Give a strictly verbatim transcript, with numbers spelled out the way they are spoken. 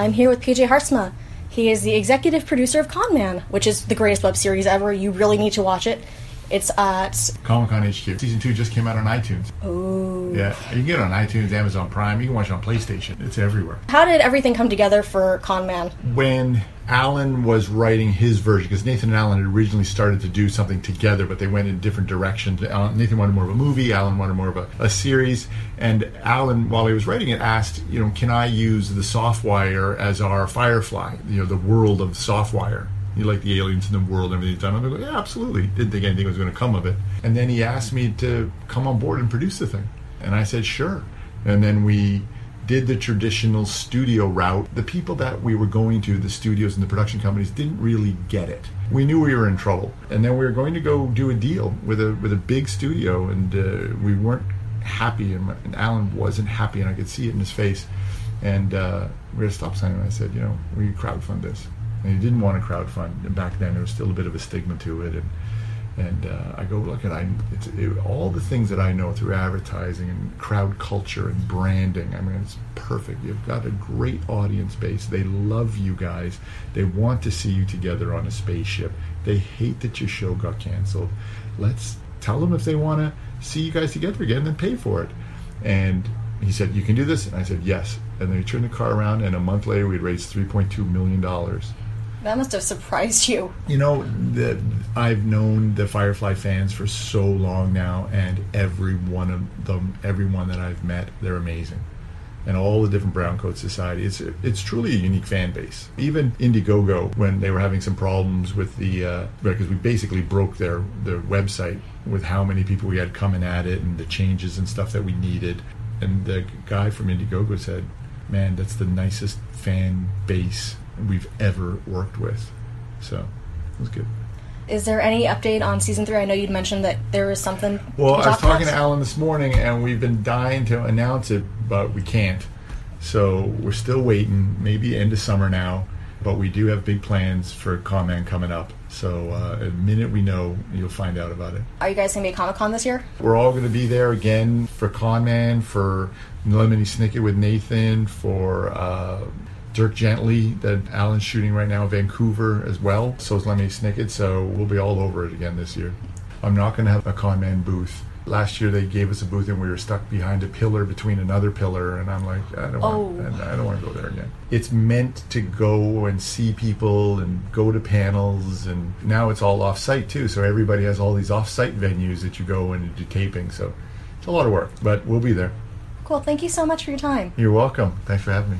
I'm here with P J Harsma. He is the executive producer of Con Man, which is the greatest web series ever. You really need to watch it. It's at Comic-Con H Q. Season two just came out on iTunes. Oh. Yeah, you can get it on iTunes, Amazon Prime. You can watch it on PlayStation. It's everywhere. How did everything come together for Con Man? When Alan was writing his version, because Nathan and Alan had originally started to do something together, but they went in different directions. Alan, Nathan wanted more of a movie, Alan wanted more of a, a series, and Alan, while he was writing it, asked, you know, can I use the Softwire as our Firefly, you know, the world of Softwire? You like the aliens in the world and everything's done. I'm like, yeah, absolutely. Didn't think anything was going to come of it. And then he asked me to come on board and produce the thing. And I said, sure. And then we did the traditional studio route. The people that we were going to, the studios and the production companies, didn't really get it. We knew we were in trouble. And then we were going to go do a deal with a with a big studio. And uh, we weren't happy. And, and Alan wasn't happy. And I could see it in his face. And uh, we had a stop sign. And I said, you know, we could crowdfund this. And he didn't want to crowdfund. And back then, there was still a bit of a stigma to it. And and uh, I go, look, and I it's, it, all the things that I know through advertising and crowd culture and branding, I mean, it's perfect. You've got a great audience base. They love you guys. They want to see you together on a spaceship. They hate that your show got canceled. Let's tell them if they want to see you guys together again, then pay for it. And he said, you can do this? And I said, yes. And then we turned the car around, and a month later, we'd raised three point two million dollars. That must have surprised you. You know, the, I've known the Firefly fans for so long now, and every one of them, everyone that I've met, they're amazing. And all the different Browncoat Society, it's, it's truly a unique fan base. Even Indiegogo, when they were having some problems with the, uh, because we basically broke their, their website with how many people we had coming at it and the changes and stuff that we needed. And the guy from Indiegogo said, man, that's the nicest fan base we've ever worked with. So it was good. Is there any update on season three? I know you'd mentioned that there was something. Well, I was talking to Alan this morning, and we've been dying to announce it, but we can't. So we're still waiting, maybe end of summer now, but we do have big plans for Con Man coming up. So uh, the minute we know, you'll find out about it. Are you guys going to be at Comic-Con this year? We're all going to be there again for Con Man, for Lemony Snicket with Nathan, for... Uh, Dirk Gently, that Alan's shooting right now in Vancouver as well. So is Lemony Snicket, so we'll be all over it again this year. I'm not going to have a Con Man booth. Last year they gave us a booth and we were stuck behind a pillar between another pillar, and I'm like, I don't want, oh. I don't want to go there again. It's meant to go and see people and go to panels, and now it's all off-site too, so everybody has all these off-site venues that you go and do taping, so it's a lot of work, but we'll be there. Cool, thank you so much for your time. You're welcome. Thanks for having me.